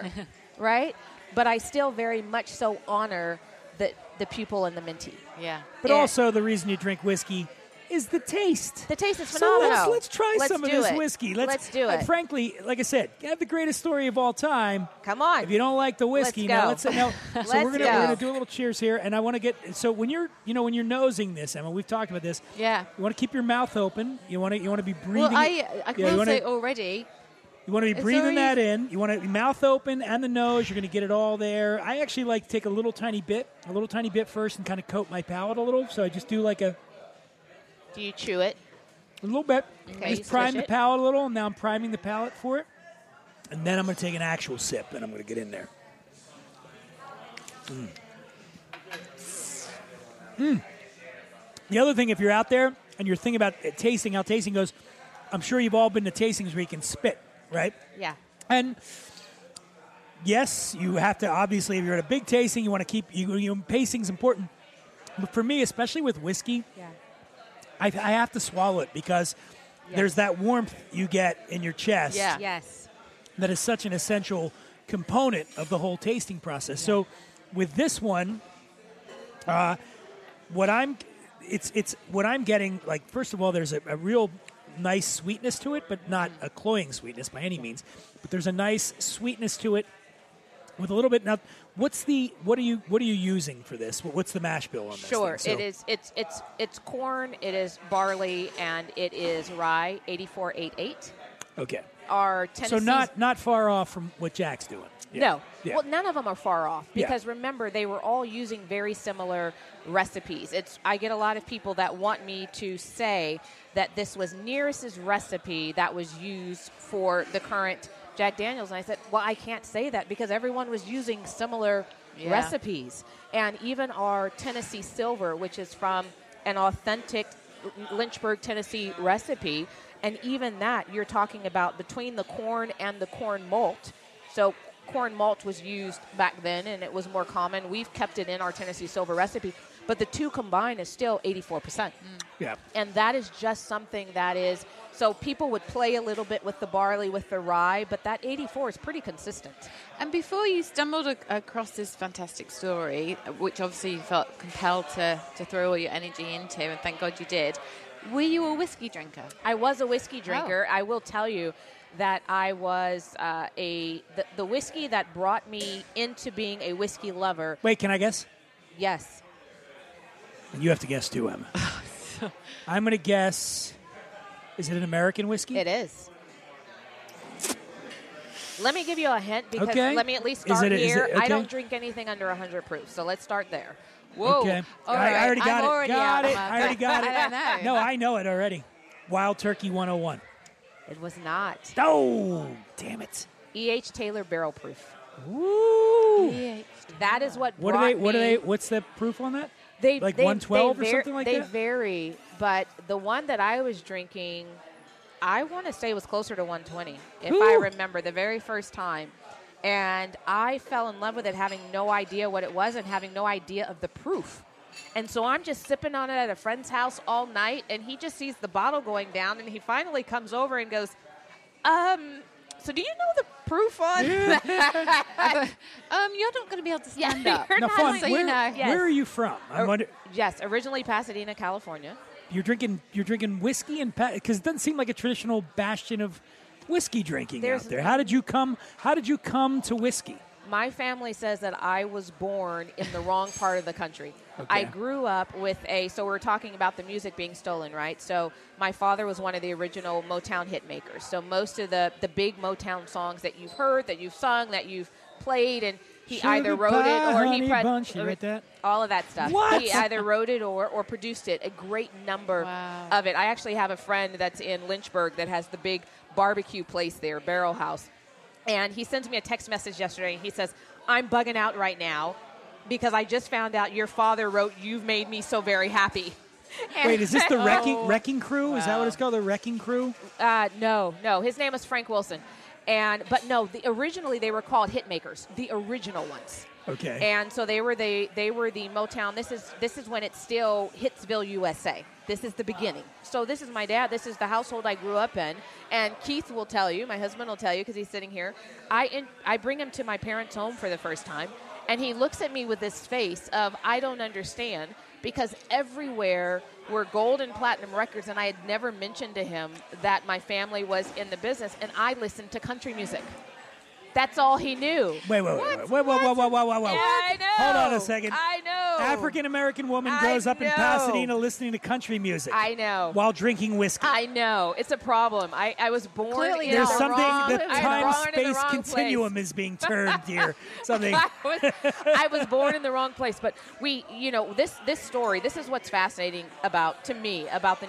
right? But I still very much so honor the pupil and the mentee. Yeah. But also the reason you drink whiskey is the taste. The taste is phenomenal. So let's try some of this whiskey. Let's do it. Frankly, like I said, you have the greatest story of all time. Come on. If you don't like the whiskey, let's go. So we're gonna do a little cheers here, and I want to get. So when you're nosing this, Emma, we've talked about this. Yeah. You want to keep your mouth open. You want to be breathing. Well, I can say already. You want to be breathing that in. You want to mouth open and the nose. You're going to get it all there. I actually like to take a little tiny bit first, and kind of coat my palate a little. So I just do like a. Do you chew it? A little bit. Okay, just prime the palate a little, and now I'm priming the palate for it. And then I'm going to take an actual sip, and I'm going to get in there. The other thing, if you're out there and you're thinking about tasting, how tasting goes, I'm sure you've all been to tastings where you can spit, right? Yeah. And yes, you have to, obviously, if you're at a big tasting, you want to keep, pacing's important. But for me, especially with whiskey, I have to swallow it because there's that warmth you get in your chest. Yeah. Yes. That is such an essential component of the whole tasting process. Yeah. So with this one, what I'm getting, like, first of all, there's a real nice sweetness to it, but not a cloying sweetness by any means. But there's a nice sweetness to it with a little bit. Now, what are you using for this? What's the mash bill on this? Sure, so it's corn, it is barley, and it is rye, 84.88. Okay. Our Tennessee. So not far off from what Jack's doing. Yeah. No. Yeah. Well, none of them are far off because remember they were all using very similar recipes. I get a lot of people that want me to say that this was Nearest's recipe that was used for the current Jack Daniel's, and I said, well, I can't say that because everyone was using similar recipes. And even our Tennessee Silver, which is from an authentic Lynchburg, Tennessee recipe, and even that, you're talking about between the corn and the corn malt. So corn malt was used back then, and it was more common. We've kept it in our Tennessee Silver recipe, but the two combined is still 84%. Yeah. And that is just something that is... So people would play a little bit with the barley, with the rye, but that 84 is pretty consistent. And before you stumbled across this fantastic story, which obviously you felt compelled to throw all your energy into, and thank God you did, were you a whiskey drinker? I was a whiskey drinker. Oh. I will tell you that I was the whiskey that brought me into being a whiskey lover. Wait, can I guess? Yes. And you have to guess too, Emma. I'm going to guess... Is it an American whiskey? It is. Let me give you a hint because let me at least start here. I don't drink anything under 100 proof, so let's start there. Whoa. Okay. I already got it. I don't know. No, I know it already. Wild Turkey 101. It was not. Oh, damn it. E.H. Taylor barrel proof. Ooh. E. That is what brought me. What's the proof on that? Like 112 or something like that? They vary, but the one that I was drinking, I want to say was closer to 120, if I remember, the very first time. And I fell in love with it, having no idea what it was and having no idea of the proof. And so I'm just sipping on it at a friend's house all night, and he just sees the bottle going down, and he finally comes over and goes, so do you know the proof on that? You're not going to be able to stand up. You're not going to say no. Where are you from? Originally Pasadena, California. You're drinking whiskey and because it doesn't seem like a traditional bastion of whiskey drinking out there. How did you come to whiskey? My family says that I was born in the wrong part of the country. Okay. I grew up with so we're talking about the music being stolen, right? So my father was one of the original Motown hit makers. So most of the big Motown songs that you've heard, that you've sung, that you've played, and he either wrote it or he produced it. All of that stuff. What? He either wrote it or produced it. A great number of it. I actually have a friend that's in Lynchburg that has the big barbecue place there, Barrel House. And he sends me a text message yesterday, and he says, I'm bugging out right now because I just found out your father wrote You've Made Me So Very Happy. Wait, is this the Wrecking Crew? Wow. Is that what it's called, the Wrecking Crew? No. His name is Frank Wilson. Originally they were called Hitmakers, the original ones. Okay. And so they were the Motown. This is when it's still Hitsville, USA. This is the beginning. So this is my dad. This is the household I grew up in. And Keith will tell you, my husband will tell you because he's sitting here. I bring him to my parents' home for the first time, and he looks at me with this face of I don't understand because everywhere were gold and platinum records, and I had never mentioned to him that my family was in the business, and I listened to country music. That's all he knew. Wait. Yeah, I know. Hold on a second. I know. African-American woman grows up in Pasadena listening to country music. I know. While drinking whiskey. I know. It's a problem. I was born clearly in the wrong place. There's something, the time-space continuum is being turned here. Something. I was born in the wrong place. But we, this story, this is what's fascinating about the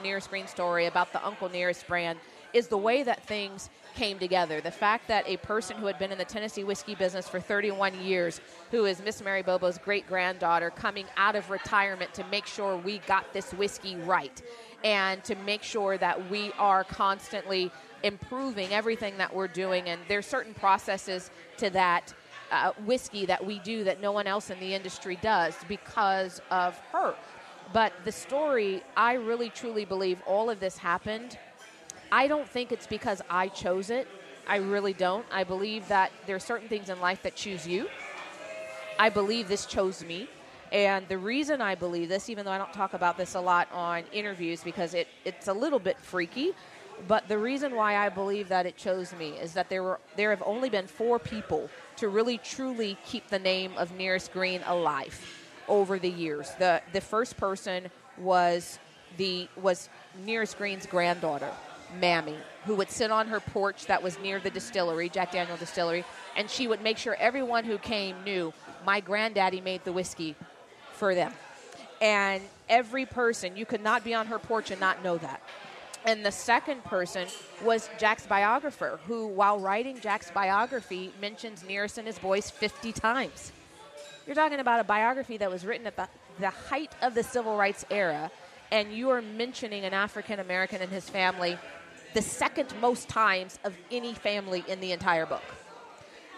Nearest Green story, about the Uncle Nearest brand, is the way that things came together. The fact that a person who had been in the Tennessee whiskey business for 31 years, who is Miss Mary Bobo's great-granddaughter, coming out of retirement to make sure we got this whiskey right and to make sure that we are constantly improving everything that we're doing. And there's certain processes to that whiskey that we do that no one else in the industry does because of her. But the story, I really, truly believe all of this happened. I don't think it's because I chose it. I really don't. I believe that there are certain things in life that choose you. I believe this chose me. And the reason I believe this, even though I don't talk about this a lot on interviews because it's a little bit freaky, but the reason why I believe that it chose me is that there have only been 4 people to really truly keep the name of Nearest Green alive over the years. The first person was Nearest Green's granddaughter, Mammy, who would sit on her porch that was near the distillery, Jack Daniel's distillery, and she would make sure everyone who came knew my granddaddy made the whiskey for them. And every person, you could not be on her porch and not know that. And the second person was Jack's biographer, who, while writing Jack's biography, mentions Nearest and his boys 50 times. You're talking about a biography that was written at the height of the civil rights era, and you are mentioning an African-American and his family the second most times of any family in the entire book.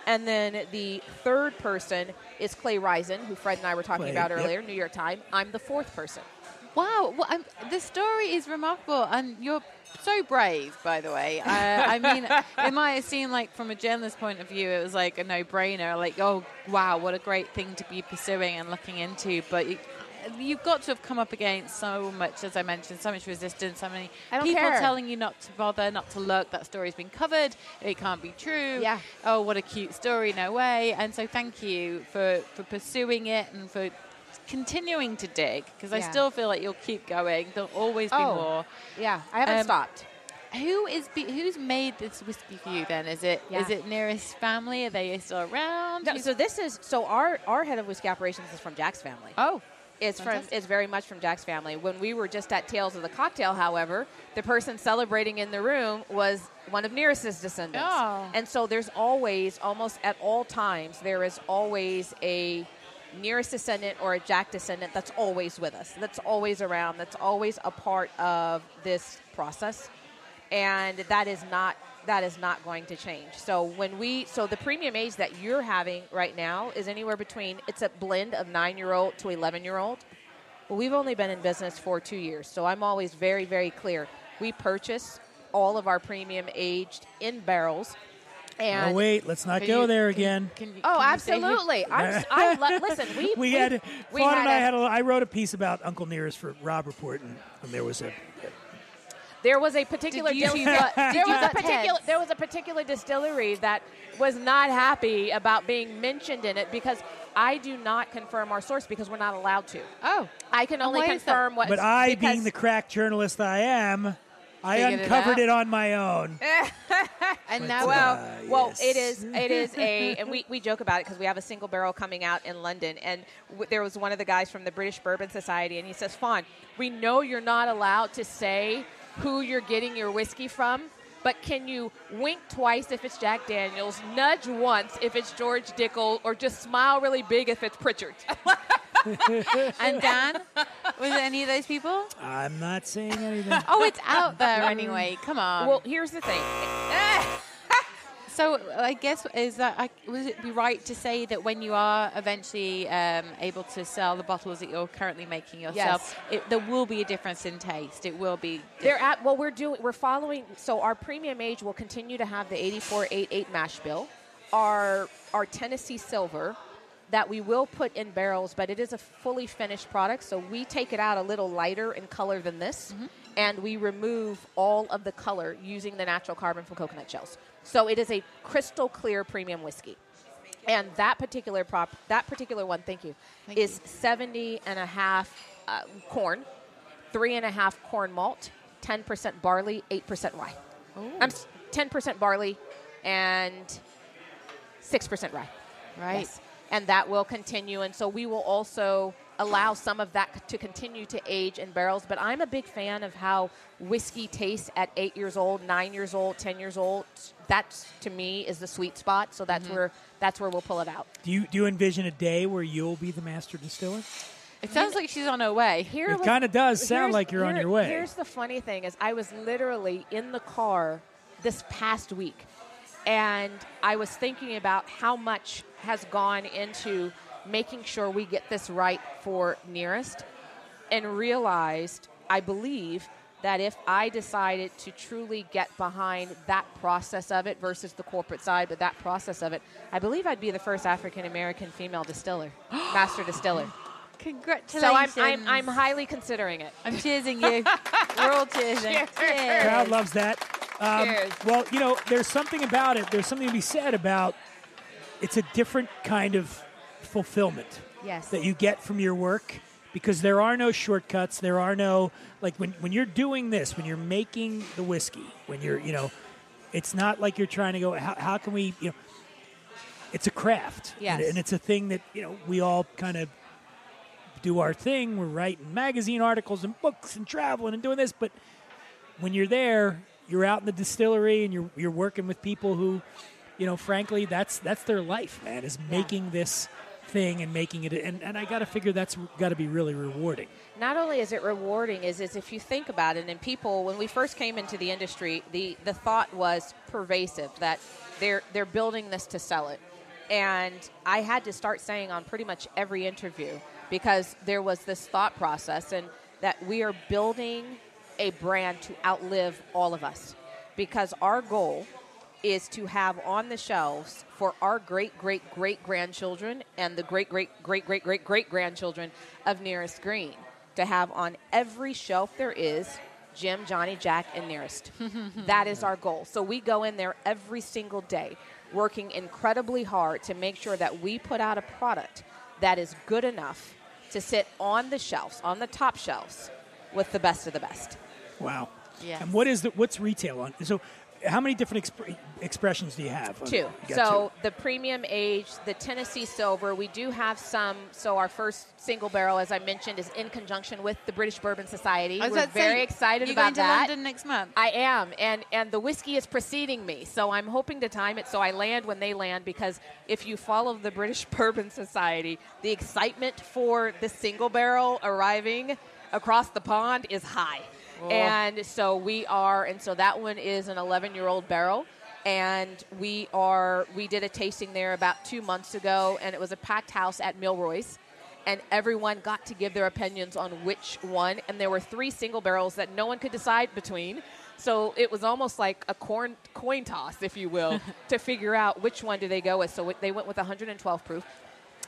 And then the third person is Clay Risen, who Fred and I were talking about earlier, New York Times. I'm the fourth person. Wow. Well, the story is remarkable, and you're so brave, by the way. I mean, it might have seemed like from a journalist's point of view, it was like a no-brainer, like, oh, wow, what a great thing to be pursuing and looking into, but you've got to have come up against so much, as I mentioned, so much resistance, so many people telling you not to bother, not to look. That story's been covered. It can't be true. Yeah. Oh, what a cute story. No way. And so thank you for pursuing it and for continuing to dig, because I still feel like you'll keep going. There'll always be more. Yeah, I haven't stopped. Who's made this whiskey for you then? Is it Nearest family? Are they still around? No, so our head of whiskey operations is from Jack's family. Oh, It's very much from Jack's family. When we were just at Tales of the Cocktail, however, the person celebrating in the room was one of Nearest's descendants. Oh. And so there's always, almost at all times, there is always a Nearest descendant or a Jack descendant that's always with us, that's always around, that's always a part of this process. And that is not going to change. So the premium age that you're having right now is anywhere between, it's a blend of 9-year-old to 11-year-old. Well, we've only been in business for 2 years, so I'm always very, very clear. We purchase all of our premium aged in barrels. And oh, wait, let's not go there again. Absolutely. Listen, Fawn and I wrote a piece about Uncle Nearest for Rob Report, and there was a There was a particular distillery that was not happy about being mentioned in it because I do not confirm our source because we're not allowed to. Oh. I can only confirm what... But I, being the crack journalist I am... I uncovered it on my own. And now, well, yes. it is a, and we joke about it because we have a single barrel coming out in London, and there was one of the guys from the British Bourbon Society, and he says, Fawn, we know you're not allowed to say who you're getting your whiskey from, but can you wink twice if it's Jack Daniel's, nudge once if it's George Dickel, or just smile really big if it's Pritchard? And Dan, was any of those people? I'm not saying anything. Oh, it's out there anyway. Come on. Well, here's the thing. So I guess is that would it be right to say that when you are eventually able to sell the bottles that you're currently making yourself, yes. There will be a difference in taste. It will be. We're following. So our premium age will continue to have the 8488 mash bill, our Tennessee silver. That we will put in barrels, but it is a fully finished product, so we take it out a little lighter in color than this, mm-hmm. and we remove all of the color using the natural carbon from coconut shells. So it is a crystal clear premium whiskey. And that particular one, is 70.5 corn, 3.5 corn malt, 10% barley, 8% rye. 10% barley and 6% rye. Right. Yes. And that will continue. And so we will also allow some of that to continue to age in barrels. But I'm a big fan of how whiskey tastes at 8 years old, 9 years old, 10 years old. That, to me, is the sweet spot. So that's mm-hmm. where we'll pull it out. Do you envision a day where you'll be the master distiller? It sounds like she's on her way. It kind of does sound like you're on your way. Here's the funny thing is I was literally in the car this past week. And I was thinking about how much has gone into making sure we get this right for Nearest, and realized, I believe, that if I decided to truly get behind that process of it versus the corporate side, but that process of it, I believe I'd be the first African-American female distiller, master distiller. Congratulations. So I'm highly considering it. I'm cheersing you. We're all cheersing. Cheers. The crowd loves that. Well, you know, there's something about it. There's something to be said about it's a different kind of fulfillment that you get from your work because there are no shortcuts. There are no, like, when you're doing this, when you're making the whiskey, when you're, you know, it's not like you're trying to go, how can we, you know, it's a craft. Yes. And it's a thing that, you know, we all kind of do our thing. We're writing magazine articles and books and traveling and doing this. But when you're there... You're out in the distillery and you're working with people who, you know, frankly, that's their life, man, is making this thing and making it. And I got to figure that's got to be really rewarding. Not only is it rewarding, is if you think about it, and people, when we first came into the industry, the thought was pervasive that they're building this to sell it. And I had to start saying on pretty much every interview because there was this thought process and that we are building a brand to outlive all of us because our goal is to have on the shelves for our great-great-great-grandchildren and the great-great-great-great-great-great-grandchildren of Nearest Green to have on every shelf there is Jim, Johnny, Jack, and Nearest. That is our goal. So we go in there every single day working incredibly hard to make sure that we put out a product that is good enough to sit on the shelves, on the top shelves, with the best of the best. Wow. Yes. And what's retail on? So how many different expressions do you have? Two. The premium age, the Tennessee silver, we do have some. So our first single barrel, as I mentioned, is in conjunction with the British Bourbon Society. We're very excited about that. You're going to London next month. I am. And the whiskey is preceding me. So I'm hoping to time it so I land when they land, because if you follow the British Bourbon Society, the excitement for the single barrel arriving across the pond is high. Oh. And so that one is an 11-year-old barrel. And we did a tasting there about 2 months ago, and it was a packed house at Milroy's. And everyone got to give their opinions on which one. And there were three single barrels that no one could decide between. So it was almost like a coin toss, if you will, to figure out which one do they go with. So they went with 112 proof.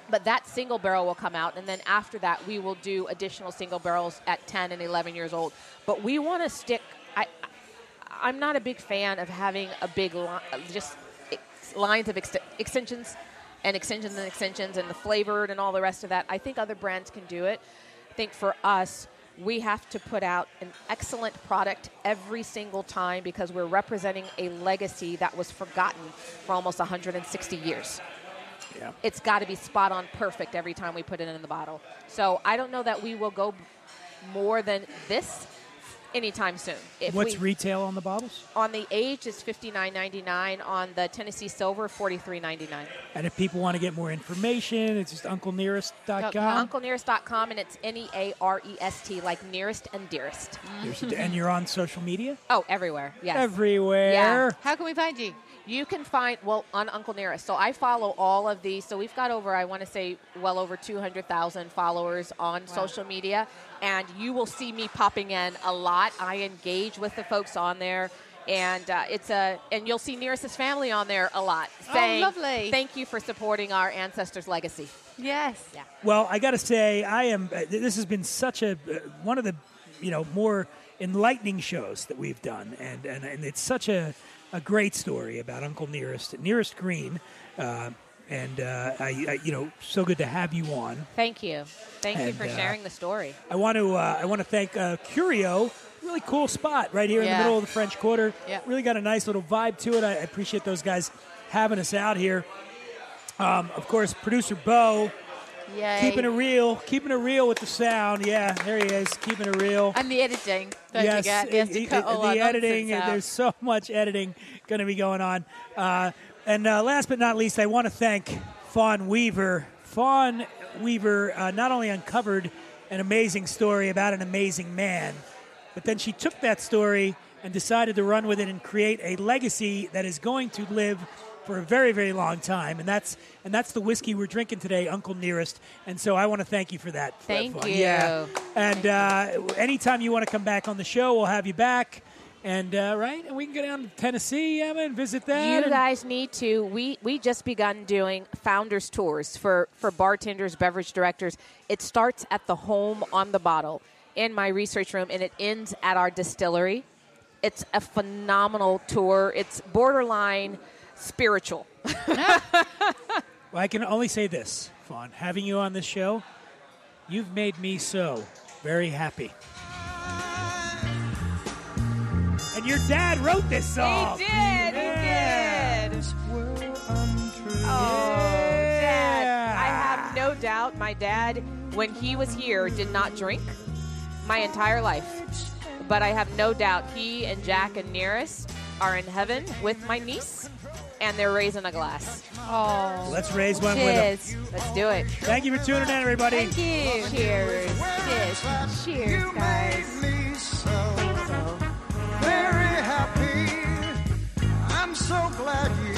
But that single barrel will come out, and then after that, we will do additional single barrels at 10 and 11 years old. But we want to stick. I I'm not a big fan of having a big lines of extensions and extensions and extensions and the flavored and all the rest of that. I think other brands can do it. I think for us, we have to put out an excellent product every single time because we're representing a legacy that was forgotten for almost 160 years. Yeah. It's got to be spot on perfect every time we put it in the bottle. So I don't know that we will go more than this anytime soon. What's retail on the bottles? On the aged, it's $59.99. On the Tennessee Silver, $43.99. And if people want to get more information, it's just UncleNearest.com? No, UncleNearest.com, and it's Nearest, like nearest and dearest. And you're on social media? Oh, everywhere, yes. Everywhere. Yeah. How can we find you? You can find, well, on Uncle Nearest. So I follow all of these. So we've got over, I want to say, well over 200,000 followers on social media. And you will see me popping in a lot. I engage with the folks on there. And and you'll see Nearest's family on there a lot. Saying, oh, lovely. Thank you for supporting our ancestors' legacy. Yes. Yeah. Well, I got to say, this has been such a, one of the, more enlightening shows that we've done. And it's such a great story about Uncle Nearest, Nearest Green, and so good to have you on. Thank you, thank you for sharing the story. I want to thank Curio. Really cool spot right here in the middle of the French Quarter. Yeah. Really got a nice little vibe to it. I appreciate those guys having us out here. Of course, producer Bo. Yay. Keeping it real with the sound. Yeah, there he is, keeping it real. And the editing. Don't forget. There's so much editing going to be going on. And last but not least, I want to thank Fawn Weaver. Fawn Weaver not only uncovered an amazing story about an amazing man, but then she took that story and decided to run with it and create a legacy that is going to live for a very, very long time, and that's the whiskey we're drinking today, Uncle Nearest. And so I want to thank you for that. Thank you. Yeah. And anytime you want to come back on the show, we'll have you back. And and we can go down to Tennessee, Emma, and visit that. You guys need to. We just begun doing founders tours for bartenders, beverage directors. It starts at the home on the bottle in my research room, and it ends at our distillery. It's a phenomenal tour. It's borderline spiritual. Well, I can only say this, Fawn. Having you on this show, you've made me so very happy. And your dad wrote this song. He did. Yeah. He did. Oh, Dad. I have no doubt my dad, when he was here, did not drink my entire life. But I have no doubt he and Jack and Nearest are in heaven with my niece. And they're raising a glass. Oh, let's raise one with them. Let's do it. Thank you for tuning in, everybody. Thank you. Cheers. Cheers. Cheers, guys. You made me so very happy. I'm so glad you.